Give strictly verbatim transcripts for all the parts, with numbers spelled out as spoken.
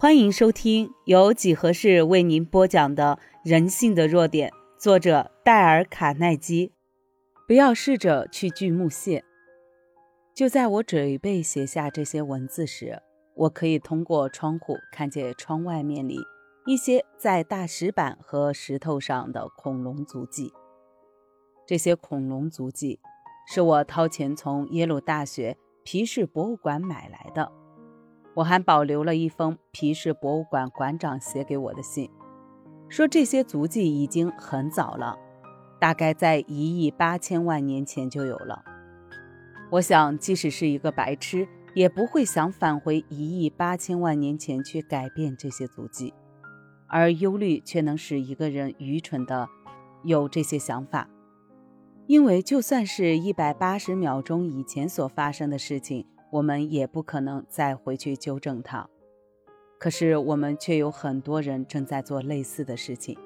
欢迎收听由几何式为您播讲的《人性的弱点》，作者戴尔·卡耐基。不要试着去锯木屑。就在我准备写下这些文字时，我可以通过窗户看见窗外面里一些在大石板和石头上的恐龙足迹。这些恐龙足迹是我掏钱从耶鲁大学皮氏博物馆买来的。我还保留了一封皮氏博物馆馆长写给我的信，说这些足迹已经很早了，大概在一亿八千万年前就有了。我想即使是一个白痴，也不会想返回一亿八千万年前去改变这些足迹，而忧虑却能使一个人愚蠢的有这些想法，因为就算是一百八十秒钟以前所发生的事情，我们也不可能再回去纠正它。可是我们却有很多人正在做类似的事情。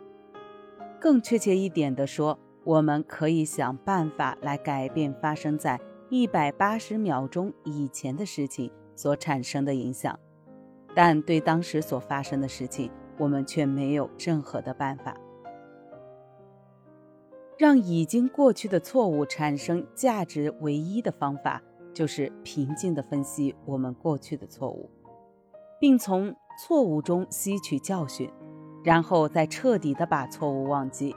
更确切一点地说，我们可以想办法来改变发生在一百八十秒钟以前的事情所产生的影响，但对当时所发生的事情，我们却没有任何的办法。让已经过去的错误产生价值唯一的方法，就是平静地分析我们过去的错误，并从错误中吸取教训，然后再彻底地把错误忘记。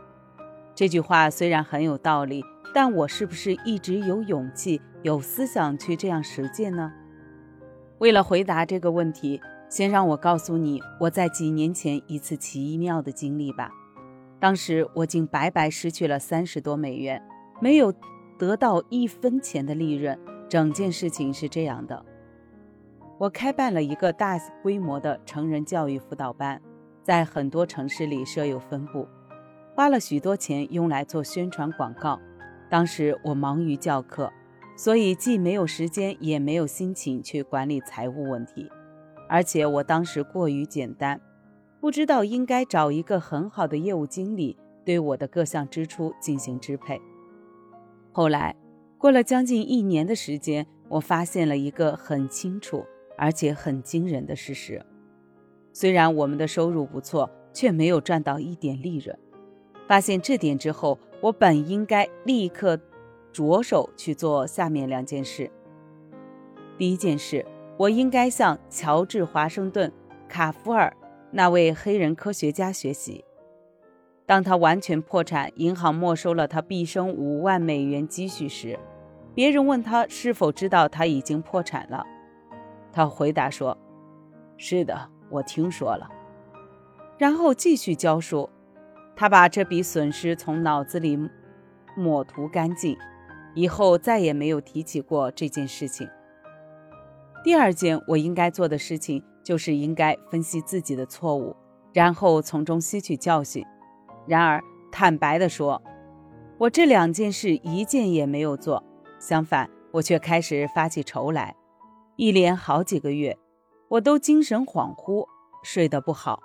这句话虽然很有道理，但我是不是一直有勇气、有思想去这样实践呢？为了回答这个问题，先让我告诉你我在几年前一次奇妙的经历吧。当时我竟白白失去了三十多美元，没有得到一分钱的利润。整件事情是这样的，我开办了一个大规模的成人教育辅导班，在很多城市里设有分部，花了许多钱用来做宣传广告。当时我忙于教课，所以既没有时间也没有心情去管理财务问题，而且我当时过于简单，不知道应该找一个很好的业务经理对我的各项支出进行支配。后来过了将近一年的时间，我发现了一个很清楚而且很惊人的事实：虽然我们的收入不错，却没有赚到一点利润。发现这点之后，我本应该立刻着手去做下面两件事。第一件事，我应该向乔治·华盛顿·卡夫尔那位黑人科学家学习。当他完全破产，银行没收了他毕生五万美元积蓄时，别人问他是否知道他已经破产了，他回答说：“是的，我听说了。”然后继续教书。他把这笔损失从脑子里抹涂干净，以后再也没有提起过这件事情。第二件我应该做的事情，就是应该分析自己的错误，然后从中吸取教训。然而，坦白地说，我这两件事一件也没有做，相反，我却开始发起愁来。一连好几个月，我都精神恍惚，睡得不好，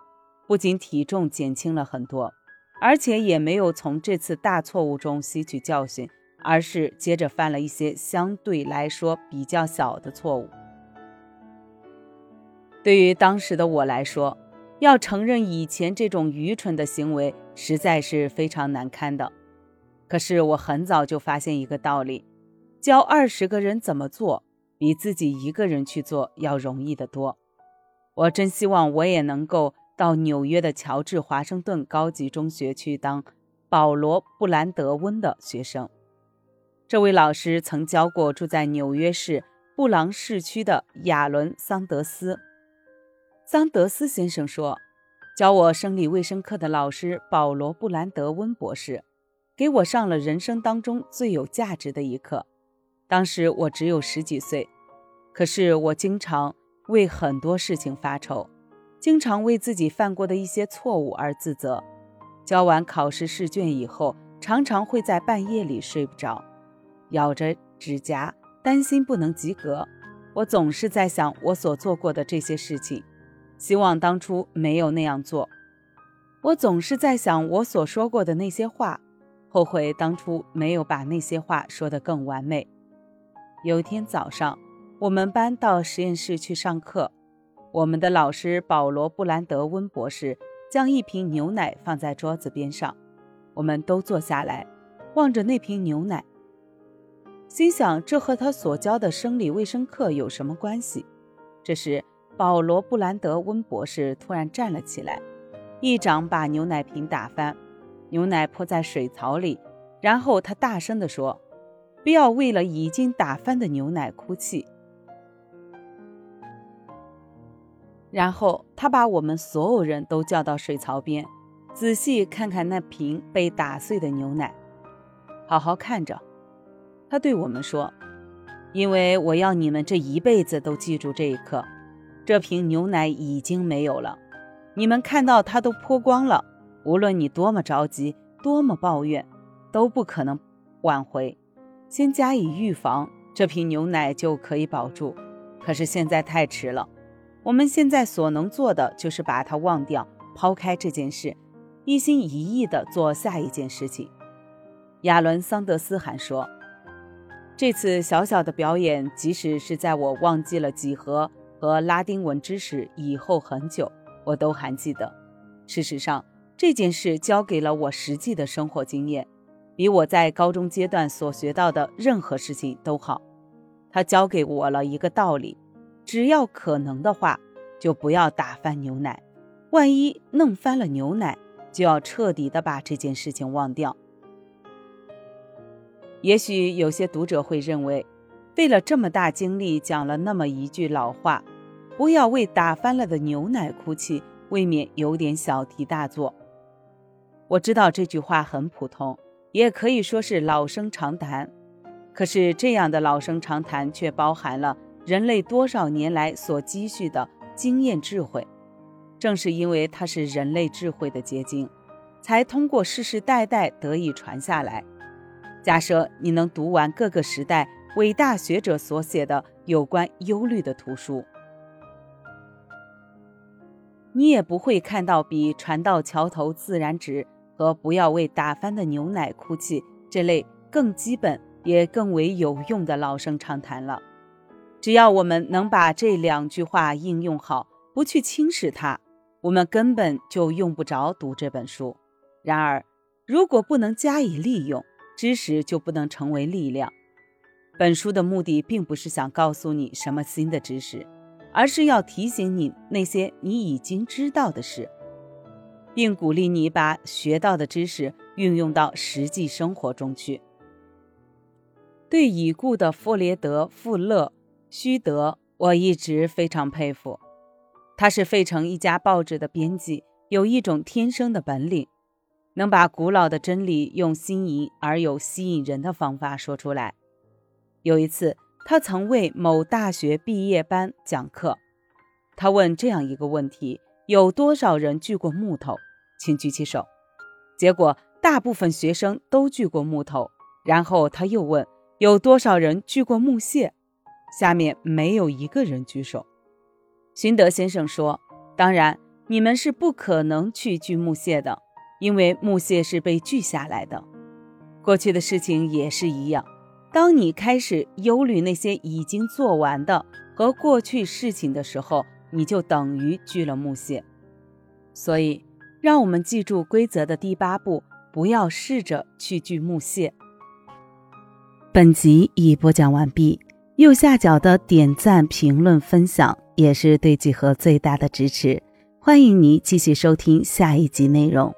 不仅体重减轻了很多，而且也没有从这次大错误中吸取教训，而是接着犯了一些相对来说比较小的错误。对于当时的我来说，要承认以前这种愚蠢的行为实在是非常难堪的。可是我很早就发现一个道理，教二十个人怎么做，比自己一个人去做要容易得多。我真希望我也能够到纽约的乔治华盛顿高级中学去当保罗布兰德温的学生。这位老师曾教过住在纽约市布朗市区的亚伦桑德斯。桑德斯先生说，教我生理卫生课的老师保罗·布兰德温博士给我上了人生当中最有价值的一课。当时我只有十几岁，可是我经常为很多事情发愁，经常为自己犯过的一些错误而自责。教完考试试卷以后，常常会在半夜里睡不着，咬着指甲担心不能及格。我总是在想我所做过的这些事情，希望当初没有那样做。我总是在想我所说过的那些话，后悔当初没有把那些话说得更完美。有一天早上，我们班到实验室去上课，我们的老师保罗·布兰德温博士将一瓶牛奶放在桌子边上，我们都坐下来，望着那瓶牛奶，心想这和他所教的生理卫生课有什么关系？这时，保罗·布兰德温博士突然站了起来，一掌把牛奶瓶打翻，牛奶泼在水槽里，然后他大声地说：“不要为了已经打翻的牛奶哭泣。”然后他把我们所有人都叫到水槽边，仔细看看那瓶被打碎的牛奶，好好看着。他对我们说：“因为我要你们这一辈子都记住这一刻，这瓶牛奶已经没有了，你们看到它都泼光了，无论你多么着急，多么抱怨，都不可能挽回。先加以预防，这瓶牛奶就可以保住。可是现在太迟了，我们现在所能做的就是把它忘掉，抛开这件事，一心一意地做下一件事情。”亚伦·桑德斯喊说：“这次小小的表演，即使是在我忘记了几何和拉丁文知识以后很久，我都还记得。事实上，这件事教给了我实际的生活经验，比我在高中阶段所学到的任何事情都好。它教给我了一个道理，只要可能的话，就不要打翻牛奶。万一弄翻了牛奶，就要彻底的把这件事情忘掉。”也许有些读者会认为，费了这么大精力讲了那么一句老话，不要为打翻了的牛奶哭泣，未免有点小题大做。我知道这句话很普通，也可以说是老生常谈，可是这样的老生常谈却包含了人类多少年来所积蓄的经验智慧。正是因为它是人类智慧的结晶，才通过世世代代得以传下来。假设你能读完各个时代伟大学者所写的有关忧虑的图书，你也不会看到比船到桥头自然直和不要为打翻的牛奶哭泣这类更基本也更为有用的老生常谈了。只要我们能把这两句话应用好，不去轻视它，我们根本就用不着读这本书。然而，如果不能加以利用，知识就不能成为力量。本书的目的并不是想告诉你什么新的知识，而是要提醒你那些你已经知道的事，并鼓励你把学到的知识运用到实际生活中去。对已故的弗列德·富勒·须德，我一直非常佩服。他是费城一家报纸的编辑，有一种天生的本领，能把古老的真理用新颖而有吸引人的方法说出来。有一次，他曾为某大学毕业班讲课，他问这样一个问题：有多少人锯过木头？请举起手。结果大部分学生都锯过木头，然后他又问：有多少人锯过木屑？下面没有一个人举手。勋德先生说：当然，你们是不可能去锯木屑的，因为木屑是被锯下来的。过去的事情也是一样，当你开始忧虑那些已经做完的和过去事情的时候，你就等于锯了木屑。所以，让我们记住规则的第八步，不要试着去锯木屑。本集已播讲完毕，右下角的点赞、评论、分享也是对几何最大的支持。欢迎你继续收听下一集内容。